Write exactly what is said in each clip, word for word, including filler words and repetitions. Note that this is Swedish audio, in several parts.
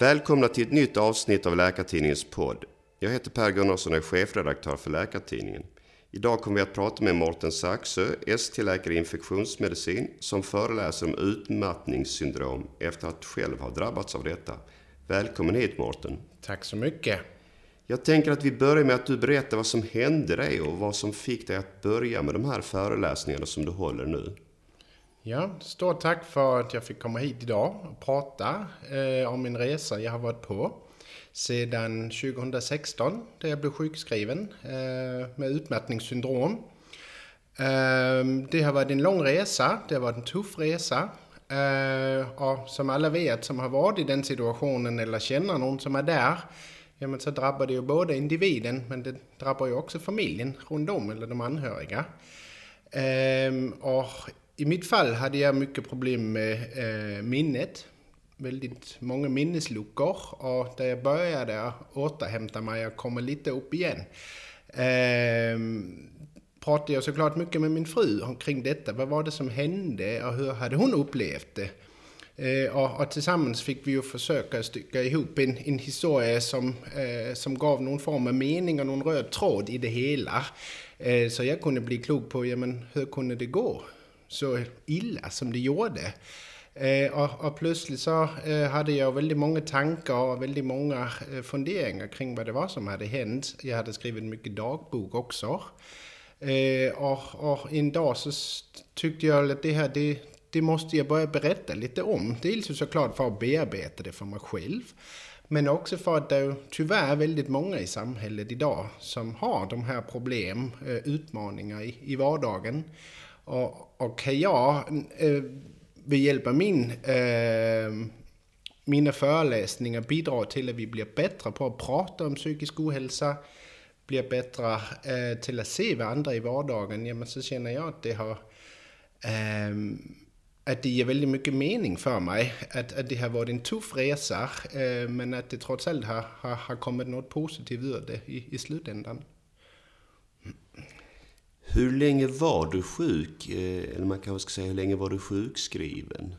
Välkomna till ett nytt avsnitt av Läkartidningens podd. Jag heter Per Gunnarsson och är chefredaktör för Läkartidningen. Idag kommer vi att prata med Morten Saxö, S T-läkare i infektionsmedicin, som föreläser om utmattningssyndrom efter att själv ha drabbats av detta. Välkommen hit, Morten. Tack så mycket. Jag tänker att vi börjar med att du berättar vad som hände dig och vad som fick dig att börja med de här föreläsningarna som du håller nu. Ja, stort tack för att jag fick komma hit idag och prata eh, om min resa jag har varit på sedan tjugohundrasexton, där jag blev sjukskriven eh, med utmattningssyndrom. Eh, det har varit en lång resa, det har varit en tuff resa. Eh, och som alla vet som har varit i den situationen eller känner någon som är där, ja, men så drabbar det ju både individen, men det drabbar ju också familjen runt om eller de anhöriga. Eh, och I mitt fall hade jag mycket problem med eh, minnet, väldigt många minnesluckor, och där jag började återhämta mig och komma lite upp igen. Eh, pratade jag såklart mycket med min fru omkring detta, vad var det som hände och hur hade hon upplevt det? Eh, och, och tillsammans fick vi ju försöka stycka ihop en, en historia som, eh, som gav någon form av mening och någon röd tråd i det hela. Eh, så jag kunde bli klok på ja, men, hur kunde det gå så illa som det gjorde. Eh, och, och plötsligt så eh, hade jag väldigt många tankar och väldigt många eh, funderingar kring vad det var som hade hänt. Jag hade skrivit mycket dagbok också. Eh, och, och en dag så tyckte jag att det här, det, det måste jag börja berätta lite om. Dels såklart för att bearbeta det för mig själv, men också för att det är tyvärr väldigt många i samhället idag som har de här problem, eh, utmaningar i, i vardagen. Och, och kan jag eh, med hjälp av min, eh, mina föreläsningar bidra till att vi blir bättre på att prata om psykisk ohälsa, blir bättre eh, till att se varandra i vardagen, ja, men så känner jag att det har eh, att det ger väldigt mycket mening för mig, att, att det har varit en tuff resa, eh, men att det trots allt har, har, har kommit något positivt ur det i, i slutändan. Hur länge var du sjuk? Eller man kan också säga, hur länge var du sjukskriven?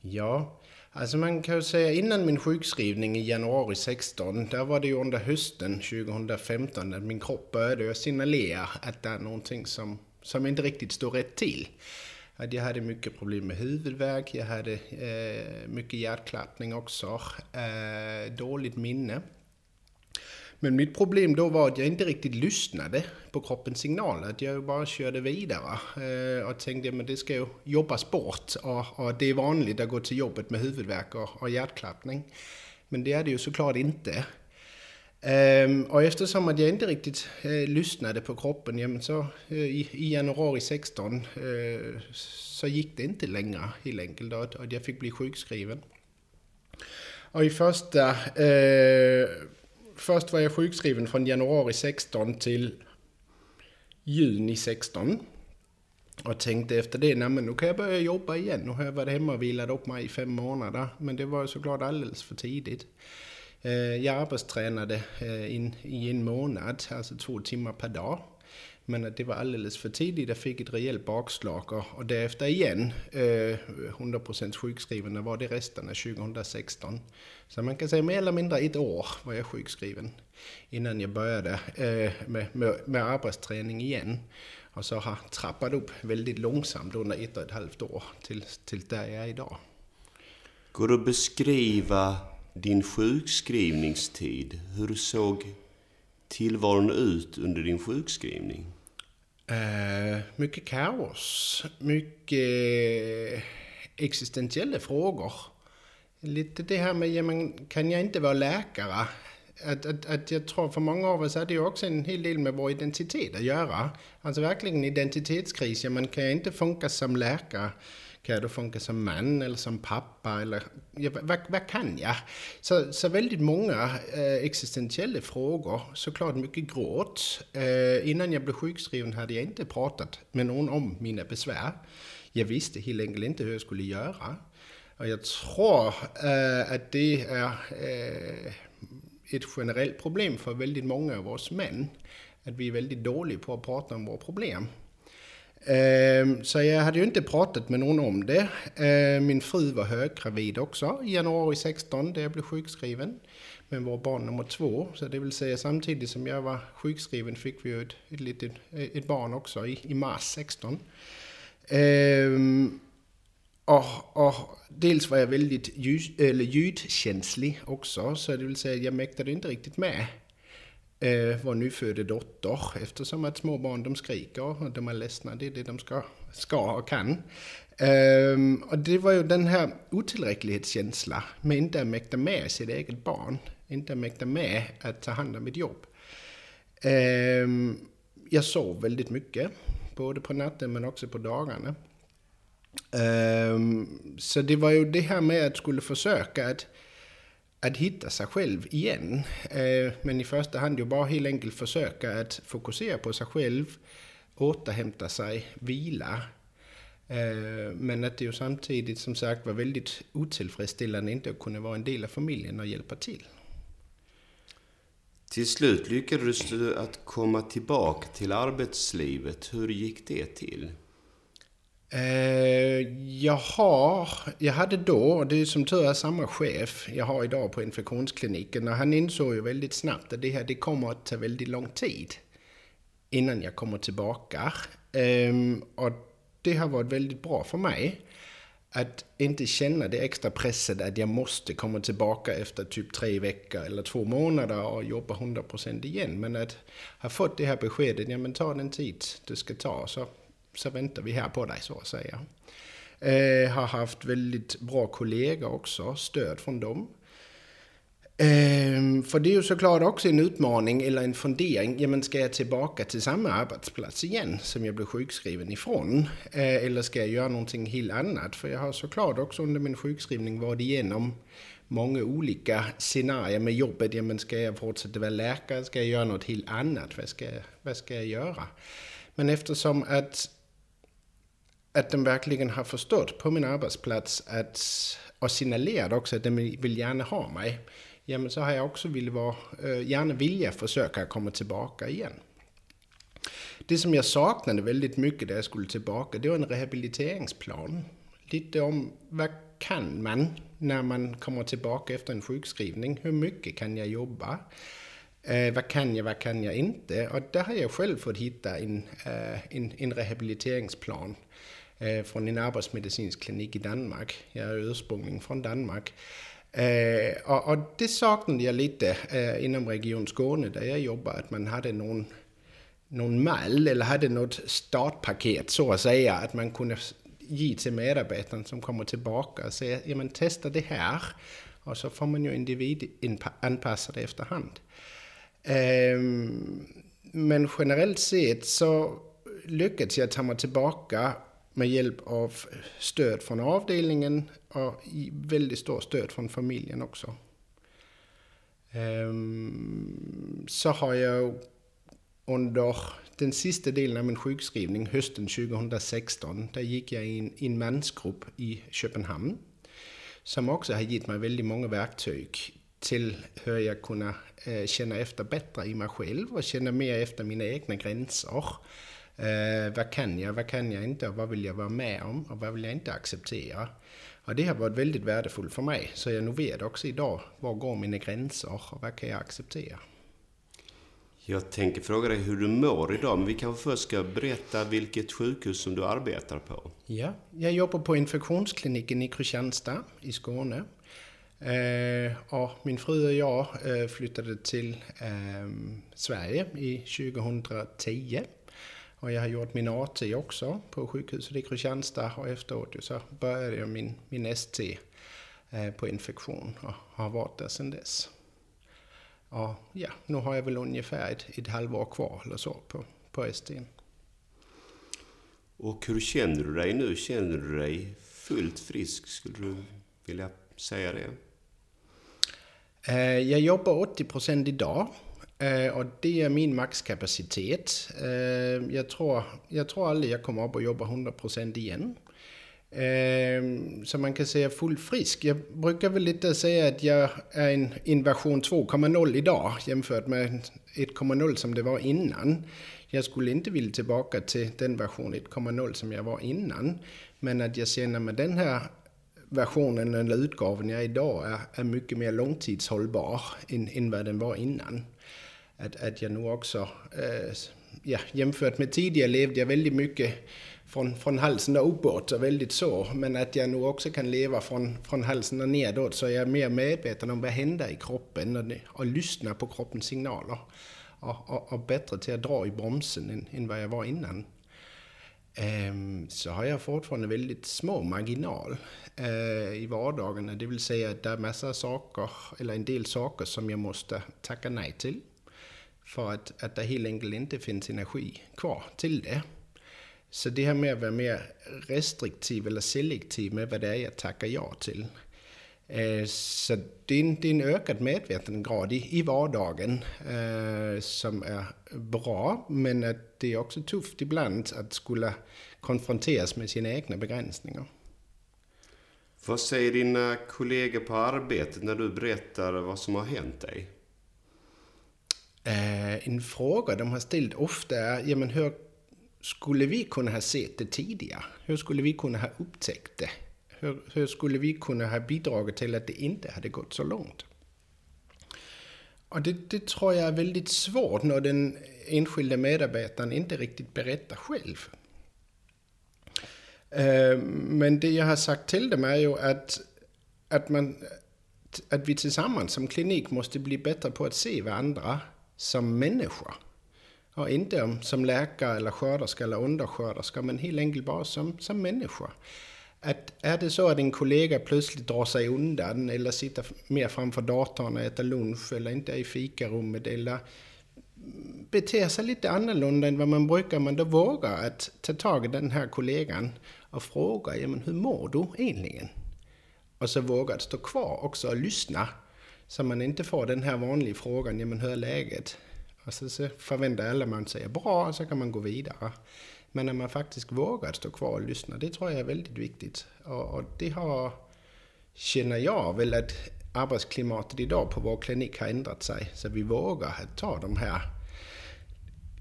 Ja, alltså man kan ju säga innan min sjukskrivning i januari sexton, där var det ju under hösten tjugohundrafemton när min kropp började signalera att det är någonting som, som inte riktigt stod rätt till. Att jag hade mycket problem med huvudvärk, jag hade eh, mycket hjärtklappning också, eh, dåligt minne. Men mitt problem då var att jag inte riktigt lyssnade på kroppens signaler. Att jag bara körde vidare och tänkte att det ska ju jobbas bort. Och, och det är vanligt att gå till jobbet med huvudvärk och, och hjärtklappning. Men det är det ju såklart inte. Ehm, och eftersom att jag inte riktigt eh, lyssnade på kroppen, ja, men så, eh, i, i januari sexton eh, så gick det inte längre helt enkelt. Och, och jag fick bli sjukskriven. Och i första... Eh, Först var jag sjukskriven från januari sexton till juni sexton. Och tänkte efter det, nej men nu kan jag börja jobba igen. Nu har jag varit hemma och vilat upp mig i fem månader. Men det var ju såklart alldeles för tidigt. Jag arbetstränade in, i en månad, alltså två timmar per dag. Men att det var alldeles för tidigt, jag fick ett rejält bakslag. Och, och därefter igen, eh, hundra procent sjukskrivna var det resten av tjugohundrasexton. Så man kan säga mer eller mindre ett år var jag sjukskriven innan jag började eh, med, med, med arbetsträning igen. Och så har trappat upp väldigt långsamt under ett och ett halvt år till, till där jag är idag. Går du att beskriva din sjukskrivningstid? Hur du såg tillvaron ut under din sjukskrivning? Uh, mycket kaos. Mycket existentiella frågor. Lite det här med, ja, men, kan jag inte vara läkare? Att, att, att jag tror för många av oss är det ju också en hel del med vår identitet att göra. Alltså verkligen identitetskris. Ja, men, kan jag inte funka som läkare? Kan jag då funka som man eller som pappa? Eller, ja, vad, vad kan jag? Så, så väldigt många eh, existentiella frågor. Såklart mycket gråt. Eh, innan jag blev sjukskriven hade jag inte pratat med någon om mina besvär. Jag visste helt enkelt inte hur jag skulle göra. Och jag tror eh, att det är eh, ett generellt problem för väldigt många av oss män. Att vi är väldigt dåliga på att prata om våra problem. Så jag hade ju inte pratat med någon om det. Min fru var höggravid också i januari sexton där jag blev sjukskriven. Men var barn nummer två. Så det vill säga samtidigt som jag var sjukskriven fick vi ju ett, ett, litet, ett barn också i, i mars sexton. Ehm, och, och dels var jag väldigt ljud, eller ljudkänslig också. Så det vill säga jag mäktade inte riktigt med eh, vår nyfödda dotter. Eftersom att små barn de skriker och de är ledsna. Det är det de ska, ska och kan. Ehm, och det var ju den här otillräcklighetskänslan. Men inte mäkta med sitt eget barn. Inte mäkta med att ta hand om mitt jobb. Ehm, jag sov väldigt mycket. Både på natten men också på dagarna. Um, så det var ju det här med att skulle försöka att, att hitta sig själv igen. Uh, men i första hand ju bara helt enkelt försöka att fokusera på sig själv. Återhämta sig, vila. Uh, men att det ju samtidigt som sagt var väldigt otillfredsställande inte att kunna vara en del av familjen och hjälpa till. Till slut lyckades du att komma tillbaka till arbetslivet. Hur gick det till? Eh, jag har, jag hade då, det är som tur är samma chef jag har idag på infektionskliniken. Och han insåg ju väldigt snabbt att det här det kommer att ta väldigt lång tid innan jag kommer tillbaka. Eh, och det har varit väldigt bra för mig. Att inte känna det extra presset att jag måste komma tillbaka efter typ tre veckor eller två månader och jobba hundra procent igen. Men att ha fått det här beskedet, ja men ta den tid du ska ta så, så väntar vi här på dig så att säga. Eh, har haft väldigt bra kollegor också, stöd från dem. Eh, för det är ju såklart också en utmaning eller en fundering. Ja men ska jag tillbaka till samma arbetsplats igen som jag blev sjukskriven ifrån? Eh, eller ska jag göra någonting helt annat? För jag har såklart också under min sjukskrivning varit igenom många olika scenarier med jobbet. Ja men ska jag fortsätta vara läkare? Ska jag göra något helt annat? Vad ska, vad ska jag göra? Men eftersom att, att de verkligen har förstått på min arbetsplats att, och signalerat också att de vill gärna ha mig. Ja, men så har jag också vill vara, gärna vilja försöka komma tillbaka igen. Det som jag saknade väldigt mycket där jag skulle tillbaka, det var en rehabiliteringsplan. Lite om vad kan man när man kommer tillbaka efter en sjukskrivning? Hur mycket kan jag jobba? Eh, vad kan jag, vad kan jag inte? Och där har jag själv fått hitta en, eh, en, en rehabiliteringsplan eh, från en arbetsmedicinsk klinik i Danmark. Jag är ursprungligen från Danmark. Eh, och, och det saknade jag lite eh, inom Region Skåne där jag jobbar, att man hade någon, någon mall eller hade något startpaket så att säga, att man kunde ge till medarbetaren som kommer tillbaka och säga, ja men testa det här, och så får man ju individanpassa det efterhand. Eh, men generellt sett så lyckades jag ta mig tillbaka med hjälp av stöd från avdelningen och väldigt stort stöd från familjen också. Ehm, så har jag under den sista delen av min sjukskrivning, hösten tjugo sexton, där gick jag in i en mansgrupp i Köpenhamn som också har gett mig väldigt många verktyg till hur jag kunde eh, känna efter bättre i mig själv och känna mer efter mina egna gränser. Uh, vad kan jag, vad kan jag inte och vad vill jag vara med om och vad vill jag inte acceptera. Och det har varit väldigt värdefullt för mig, så jag nu vet också idag var går mina gränser och vad kan jag acceptera. Jag tänker fråga dig hur du mår idag, men vi kanske först ska berätta vilket sjukhus som du arbetar på. Ja, jag jobbar på infektionskliniken i Krystiansta i Skåne. Uh, och min fru och jag uh, flyttade till uh, Sverige i tjugo tio. Och jag har gjort min A T också på sjukhuset i Kristianstad, och efteråt så började jag min, min S T eh, på infektion och har varit där sedan dess. Och ja, nu har jag väl ungefär ett, ett halvår kvar eller så på, på S T. Och hur känner du dig nu? Känner du dig fullt frisk? Skulle du vilja säga det? Eh, jag jobbar åttio procent idag. Och det är min maxkapacitet. Jag tror, jag tror aldrig jag kommer upp och jobba hundra procent igen. Så man kan säga full frisk. Jag brukar väl lite säga att jag är en, en version två punkt noll idag jämfört med ett punkt noll som det var innan. Jag skulle inte vilja tillbaka till den version ett komma noll som jag var innan. Men att jag känner att den här versionen eller utgåvan jag idag är, är mycket mer långtidshållbar än, än vad den var innan. Att, att jag nog också, äh, ja, jämfört med tidigare levde jag väldigt mycket från, från halsen och uppåt och väldigt så. Men att jag nog också kan leva från, från halsen och nedåt, så jag är mer medveten om vad händer i kroppen och, och lyssna på kroppens signaler. Och, och, och bättre till att dra i bromsen än, än vad jag var innan. Ehm, så har jag fortfarande väldigt små marginal eh, i vardagen. Det vill säga att det är massor av saker, eller en del saker som jag måste tacka nej till. För att, att det helt enkelt inte finns energi kvar till det. Så det här med att vara mer restriktiv eller selektiv med vad det är jag tackar ja till. Eh, så det är, en, det är en ökad medvetengrad i, i vardagen eh, som är bra. Men att det är också tufft ibland att skulle konfronteras med sina egna begränsningar. Vad säger dina kollegor på arbetet när du berättar vad som har hänt dig? Eh, en fråga de har ställt ofta är, ja, men hur skulle vi kunna ha sett det tidigare? Hur skulle vi kunna ha upptäckt det? Hur, hur skulle vi kunna ha bidragit till att det inte hade gått så långt? Och det, det tror jag är väldigt svårt när den enskilda medarbetaren inte riktigt berättar själv. Eh, men det jag har sagt till dem är ju att, att, man, att vi tillsammans som klinik måste bli bättre på att se varandra som människor. Och inte som läkare eller sköterska eller undersköterska, men helt enkelt bara som, som människor. Att är det så att en kollega plötsligt drar sig undan eller sitter mer framför datorn och äter lunch eller inte är i fikarummet eller beter sig lite annorlunda än vad man brukar, man då vågar att ta tag i den här kollegan och fråga, ja, men hur mår du egentligen? Och så vågar att stå kvar också och lyssna, så man inte får den här vanliga frågan, ja, men hur är läget? Och så, så förväntar alla man säger bra och så kan man gå vidare. Men när man faktiskt vågar stå kvar och lyssna, det tror jag är väldigt viktigt. Och, och det har, känner jag väl, att arbetsklimatet idag på vår klinik har ändrat sig. Så vi vågar ta de här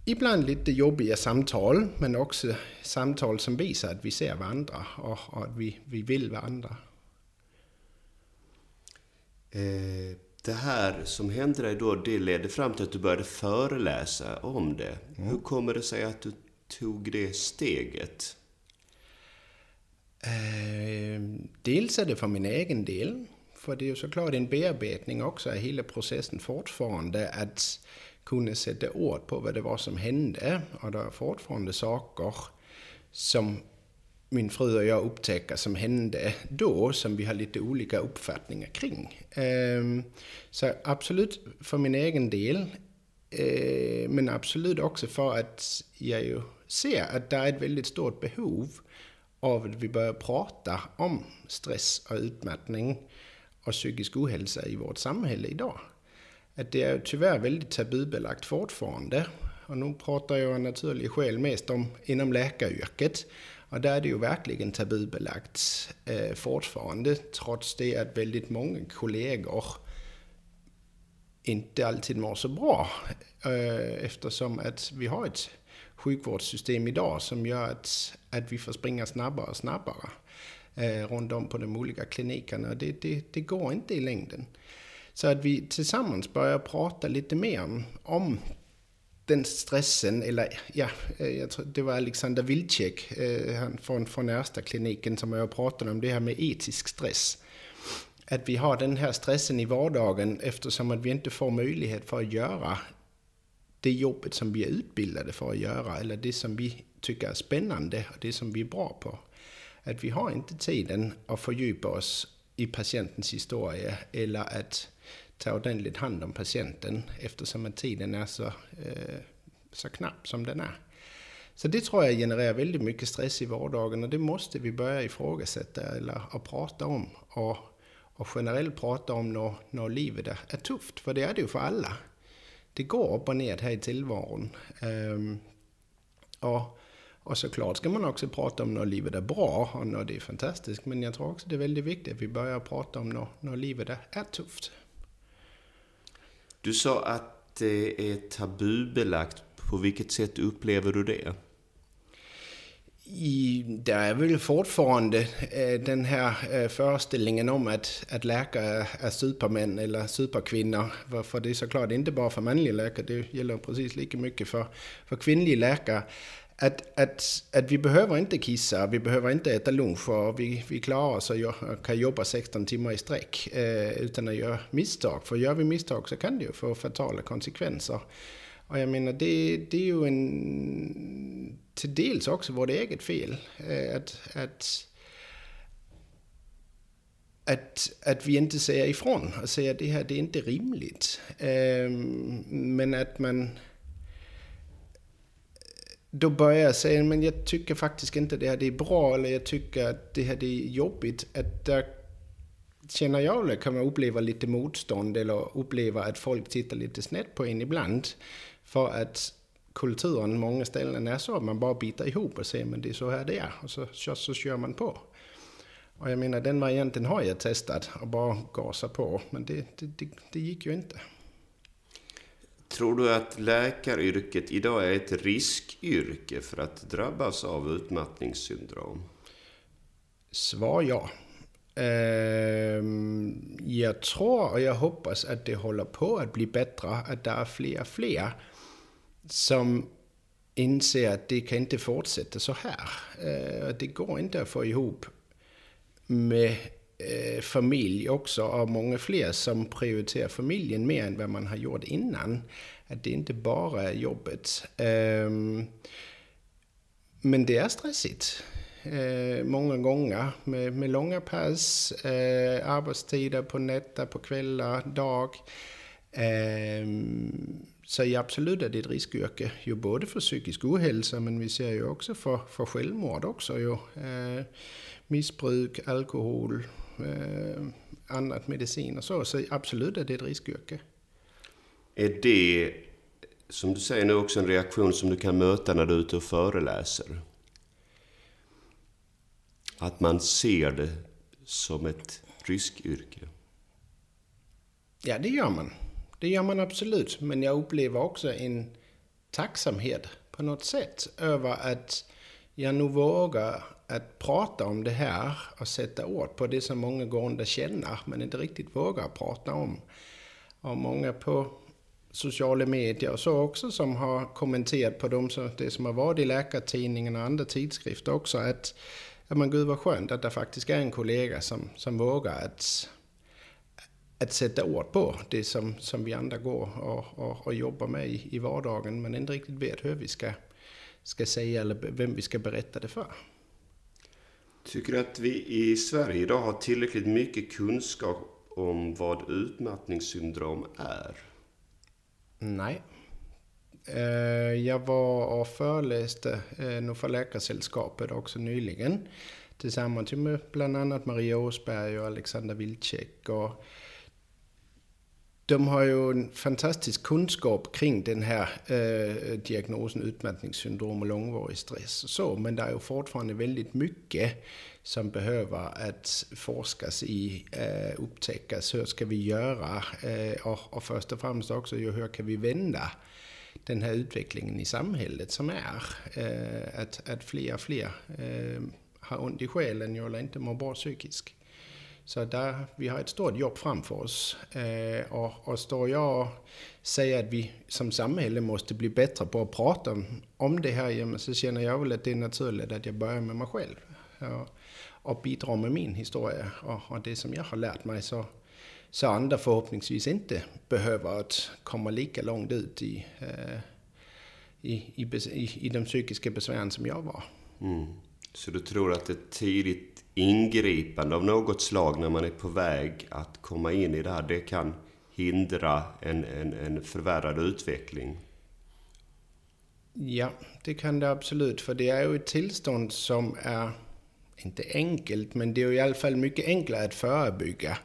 ibland lite jobbiga samtal, men också samtal som visar att vi ser varandra och, och att vi, vi vill varandra. Eh. Det här som hände dig då, det ledde fram till att du började föreläsa om det. Mm. Hur kommer det sig att du tog det steget? Eh, dels är det för min egen del. För det är ju såklart en bearbetning också av hela processen fortfarande. Att kunna sätta ord på vad det var som hände. Och det är fortfarande saker som min fru och jag upptäcker som hände då, som vi har lite olika uppfattningar kring. Så absolut för min egen del, men absolut också för att jag ju ser att det är ett väldigt stort behov av att vi börjar prata om stress och utmattning och psykisk ohälsa i vårt samhälle idag. Att det är tyvärr väldigt tabubelagt fortfarande. Och nu pratar jag naturligt själv mest om inom läkaryrket. Och där är det ju verkligen tabubelagt eh, fortfarande, trots det att väldigt många kollegor inte alltid mår så bra. Eh, eftersom att vi har ett sjukvårdssystem idag som gör att, att vi får springa snabbare och snabbare eh, runt om på de olika klinikerna. Och det, det, det går inte i längden. Så att vi tillsammans börjar prata lite mer om, om den stressen, eller ja, jag tror det var Alexander Wilczek eh, från, från Ersta kliniken som jag pratade om det här med etisk stress. Att vi har den här stressen i vardagen eftersom att vi inte får möjlighet för att göra det jobbet som vi är utbildade för att göra, eller det som vi tycker är spännande och det som vi är bra på. Att vi har inte tiden att fördjupa oss i patientens historia eller att ta ordentligt hand om patienten eftersom att tiden är så, eh, så knapp som den är. Så det tror jag genererar väldigt mycket stress i vardagen, och det måste vi börja ifrågasätta eller och prata om. Och, och generellt prata om när, när livet är, är tufft, för det är det ju för alla. Det går upp och ner här i tillvaron. Ehm, och, och såklart ska man också prata om när livet är bra och när det är fantastiskt, men jag tror också det är väldigt viktigt att vi börjar prata om när, när livet är, är tufft. Du sa att det är tabubelagt På vilket sätt upplever du det? I, det är väl fortfarande eh, den här eh, föreställningen om att, att läkare är, är supermän eller superkvinnor. För det är såklart inte bara för manliga läkare, det gäller precis lika mycket för, för kvinnliga läkare. Att, att, att vi behöver inte kissa, vi behöver inte äta lunch och vi, vi klarar oss och gör, kan jobba sexton timmar i sträck eh, utan att göra misstag. För gör vi misstag så kan det ju få fatala konsekvenser. Och jag menar, det, det är ju en, till dels också vårt eget fel. Att, att, att, att vi inte säger ifrån och säger att det här det är inte rimligt. Men att man då börjar jag säga, men jag tycker faktiskt inte det här det är bra, eller jag tycker att det här det är jobbigt. Att där känner jag att kan man uppleva lite motstånd eller uppleva att folk tittar lite snett på en ibland. För att kulturen många ställen är så att man bara biter ihop och säger men det är så här det är. Och så, så, så kör man på. Och jag menar, den varianten har jag testat och bara gasar på. Men det, det, det, det gick ju inte. Tror du att läkaryrket idag är ett riskyrke för att drabbas av utmattningssyndrom? Svar ja. Jag tror och jag hoppas att det håller på att bli bättre, att det är fler och fler som inser att det kan inte fortsätta så här. Det går inte att få ihop med familj också, och många fler som prioriterar familjen mer än vad man har gjort innan. Att det inte bara är jobbet. Men det är stressigt. Eh, många gånger med, med långa pass, eh, arbetstider på nätter, på kvällar, dag. Eh, så är absolut det ett riskyrke, ju både för psykisk ohälsa, men vi ser ju också för, för självmord också. Ju. Eh, missbruk, alkohol, eh, annat medicin och så. Så absolut är det ett riskyrke. Är det, som du säger nu, också en reaktion som du kan möta när du är ute och föreläser? Att man ser det som ett riskyrke. Ja, det gör man. Det gör man absolut. Men jag upplever också en tacksamhet på något sätt över att jag nu vågar att prata om det här och sätta ord på det som många gånger känner men inte riktigt vågar prata om. Och många på sociala medier och så också som har kommenterat på dem, det som har varit i Läkartidningen och andra tidskrifter också, att ja, men gud vad skönt att det faktiskt är en kollega som, som vågar att, att sätta ord på det som, som vi andra går och, och, och jobbar med i, i vardagen, men inte riktigt vet hur vi ska, ska säga eller vem vi ska berätta det för. Tycker du att vi i Sverige idag har tillräckligt mycket kunskap om vad utmattningssyndrom är? Nej. Jag var och föreläste för Läkarsällskapet också nyligen tillsammans med bland annat Maria Åsberg och Alexander Wilczek, och de har ju en fantastisk kunskap kring den här eh, diagnosen utmattningssyndrom och långvarig stress och så, men det är ju fortfarande väldigt mycket som behöver att forskas i, eh, upptäckas, hur ska vi göra eh, och, och först och främst också hur kan vi vända den här utvecklingen i samhället som är eh, att, att fler och fler eh, har ont i själen eller inte mår bra psykiskt. Så där, vi har ett stort jobb framför oss. Eh, och, och står jag och säger att vi som samhälle måste bli bättre på att prata om, om det här, ja, så känner jag väl att det är naturligt att jag börjar med mig själv och, och bidrar med min historia och, och det som jag har lärt mig. Så Så andra förhoppningsvis inte behöver att komma lika långt ut i, eh, i, i, i de psykiska besvären som jag var. Mm. Så du tror att ett tidigt ingripande av något slag när man är på väg att komma in i det här, det kan hindra en, en, en förvärrad utveckling? Ja, det kan det absolut. För det är ju ett tillstånd som är inte enkelt, men det är ju i alla fall mycket enklare att förebygga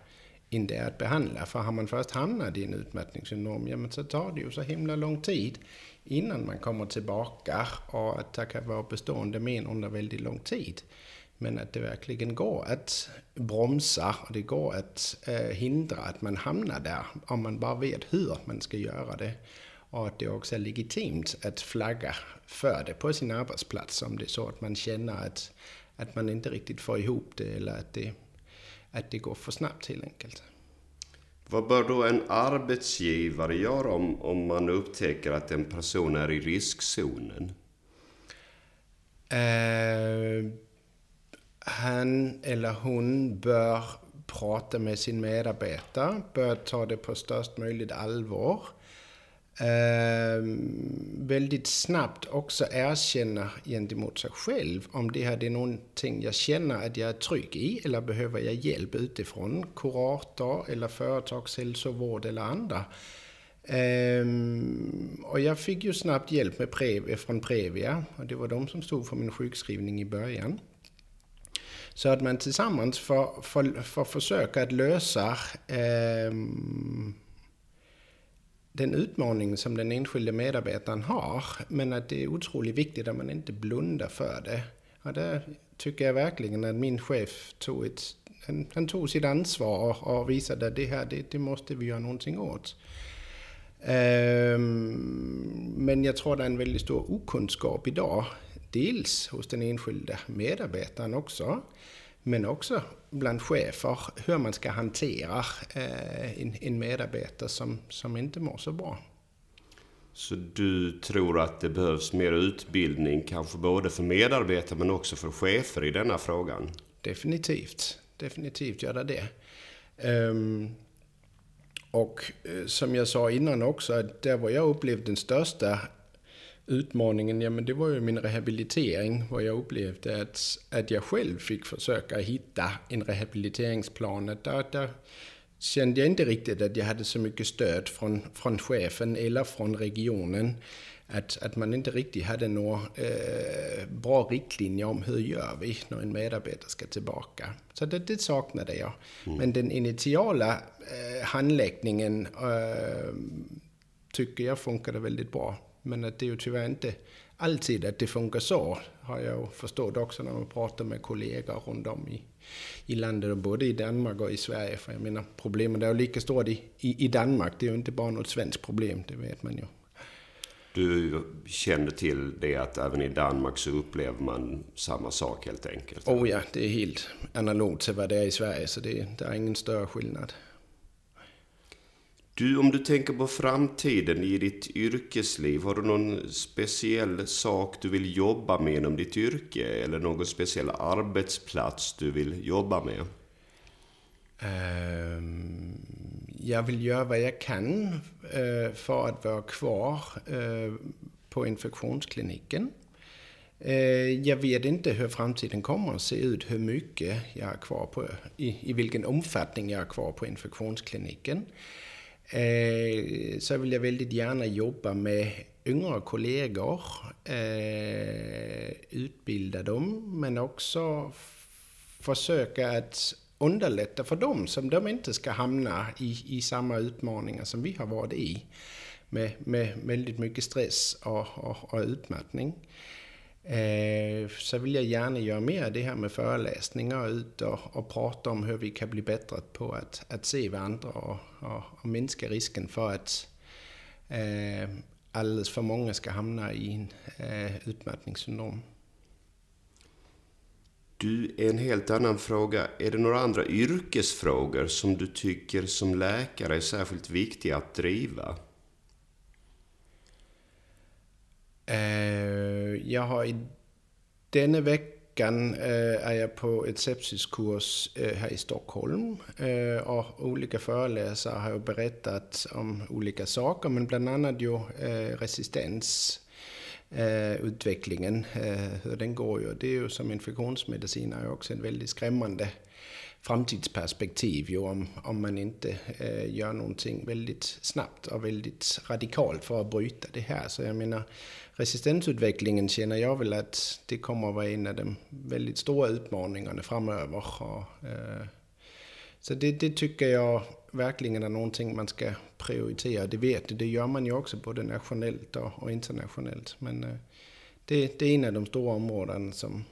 inte att behandla. För har man först hamnat i en utmattningssyndrom, ja, men så tar det ju så himla lång tid innan man kommer tillbaka, och att det kan vara bestående men under väldigt lång tid. Men att det verkligen går att bromsa och det går att eh, hindra att man hamnar där om man bara vet hur man ska göra det. och att det också är legitimt att flagga för det på sin arbetsplats om det är så att man känner att, att man inte riktigt får ihop det eller att det, att det går för snabbt helt enkelt. Vad bör då en arbetsgivare göra om, om man upptäcker att en person är i riskzonen? Uh, han eller hon bör prata med sin medarbetare, bör ta det på störst möjligt allvar. Uh, väldigt snabbt också erkänna gentemot sig själv om det här är någonting jag känner att jag är trygg i eller behöver jag hjälp utifrån, kurator eller företagshälsovård eller andra. Um, och jag fick ju snabbt hjälp med Previa, från Previa, och det var de som stod för min sjukskrivning i början. Så att man tillsammans får, får, får försöka att lösa um, den utmaning som den enskilde medarbetaren har, men att det är otroligt viktigt att man inte blundar för det. Och där tycker jag verkligen att min chef tog, ett, han, han tog sitt ansvar och, och visade att det här det, det måste vi göra någonting åt. Men jag tror det är en väldigt stor okunskap idag, dels hos den enskilda medarbetaren också, men också bland chefer hur man ska hantera en medarbetare som, som inte mår så bra. Så du tror att det behövs mer utbildning, kanske både för medarbetare men också för chefer i denna frågan? Definitivt, definitivt gör det. Um, Och som jag sa innan också, att där var jag upplevde den största utmaningen, ja, men det var ju min rehabilitering. Vad jag upplevde att, att jag själv fick försöka hitta en rehabiliteringsplan. Där, där kände jag inte riktigt att jag hade så mycket stöd från, från chefen eller från regionen. Att, att man inte riktigt hade några eh, bra riktlinjer om hur gör vi när en medarbetare ska tillbaka. Så det, det saknade jag. Mm. Men den initiala eh, handläggningen eh, tycker jag funkade väldigt bra. Men att det är ju tyvärr inte alltid att det funkar så, har jag förstått också när man pratar med kollegor runt om i, i landet, och både i Danmark och i Sverige. För jag menar, problemen är ju lika stort i, i, i Danmark. Det är ju inte bara något svenskt problem, det vet man ju. Du kände till det att även i Danmark så upplever man samma sak helt enkelt? Oh ja, det är helt analogt till vad det är i Sverige, så det, det är ingen större skillnad. Du, om du tänker på framtiden i ditt yrkesliv, har du någon speciell sak du vill jobba med inom ditt yrke eller någon speciell arbetsplats du vill jobba med? Jag vill göra vad jag kan för att vara kvar på infektionskliniken. Jag vet inte hur framtiden kommer att se ut, hur mycket jag är kvar på, i, i vilken omfattning jag är kvar på infektionskliniken. Så vill jag väldigt gärna jobba med yngre kollegor, utbilda dem, men också försöka att underlätta för dem som de inte ska hamna i, i samma utmaningar som vi har varit i, med, med väldigt mycket stress och, och, och utmattning. Eh, så vill jag gärna göra mer av det här med föreläsningar ut och, och prata om hur vi kan bli bättre på att, att se varandra och, och, och minska risken för att eh, alldeles för många ska hamna i en eh, utmattningssyndrom. Du, en helt annan fråga. Är det några andra yrkesfrågor som du tycker som läkare är särskilt viktiga att driva? Uh, jag har i denna veckan uh, är jag på ett sepsiskurs uh, här i Stockholm. Uh, och olika föreläsare har berättat om olika saker, men bland annat ju, uh, resistens. Uh, utvecklingen, uh, hur den går ju. Det är ju som infektionsmediciner också en väldigt skrämmande framtidsperspektiv ju, om, om man inte uh, gör någonting väldigt snabbt och väldigt radikalt för att bryta det här. Så jag menar, resistensutvecklingen känner jag väl att det kommer att vara en av de väldigt stora utmaningarna framöver. Och, uh, så det, det tycker jag verkligen är någonting man ska prioritera. Det vet det gör man ju också både nationellt och internationellt. Men det, det är en av de stora områden som,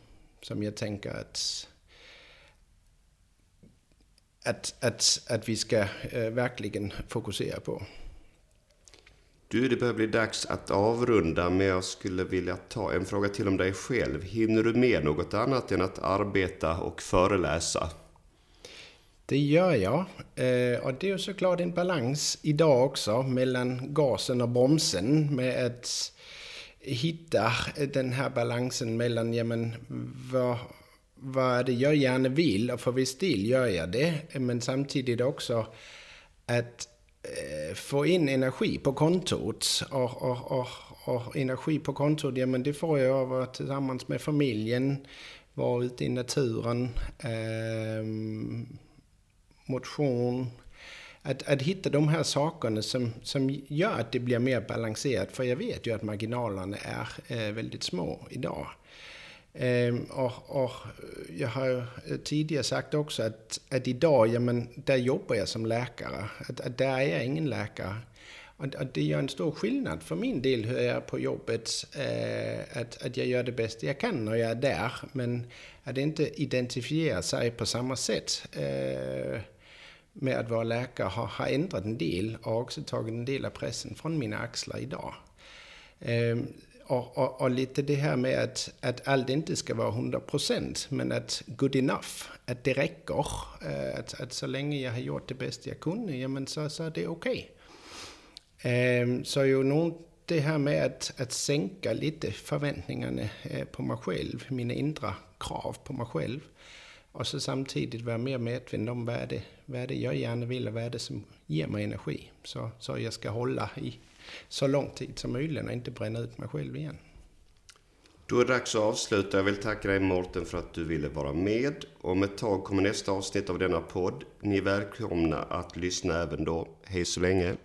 som jag tänker att, att, att, att vi ska verkligen fokusera på. Du, det börjar bli dags att avrunda, men jag skulle vilja ta en fråga till om dig själv. Hinner du med något annat än att arbeta och föreläsa? Det gör jag, och det är såklart en balans idag också mellan gasen och bromsen, med att hitta den här balansen mellan ja, men, vad, vad är det jag gärna vill, och för viss del gör jag det, men samtidigt också att få in energi på kontot och, och, och, och energi på kontot, ja men det får jag av att tillsammans med familjen vara ute i naturen, ehm, motion, att, att hitta de här sakerna som, som gör att det blir mer balanserat, för jag vet ju att marginalerna är eh, väldigt små idag. Ehm, och, och jag har tidigare sagt också att, att idag, ja, men där jobbar jag som läkare, att, att där är jag ingen läkare. Och, och det gör en stor skillnad för min del hur jag är på jobbet, eh, att, att jag gör det bästa jag kan när jag är där, men att inte identifiera sig på samma sätt eh, med att vara läkare har, har ändrat en del och också tagit en del av pressen från mina axlar idag. Eh, Och, och, och lite det här med att, att allt inte ska vara hundra procent, men att good enough, att det räcker. Att, att så länge jag har gjort det bästa jag kunde, ja, men så, så är det okej. Okay. Um, så ju nog det här med att, att sänka lite förväntningarna på mig själv, mina inre krav på mig själv. Och så samtidigt vara mer medveten om vad det, vad det jag gärna vill och vad det som ger mig energi. Så, så jag ska hålla i så lång tid som möjligt och inte bränna ut mig själv igen. Då är det dags att avsluta. Jag vill tacka dig Morten för att du ville vara med. Om ett tag kommer nästa avsnitt av denna podd. Ni är välkomna att lyssna även då. Hej så länge!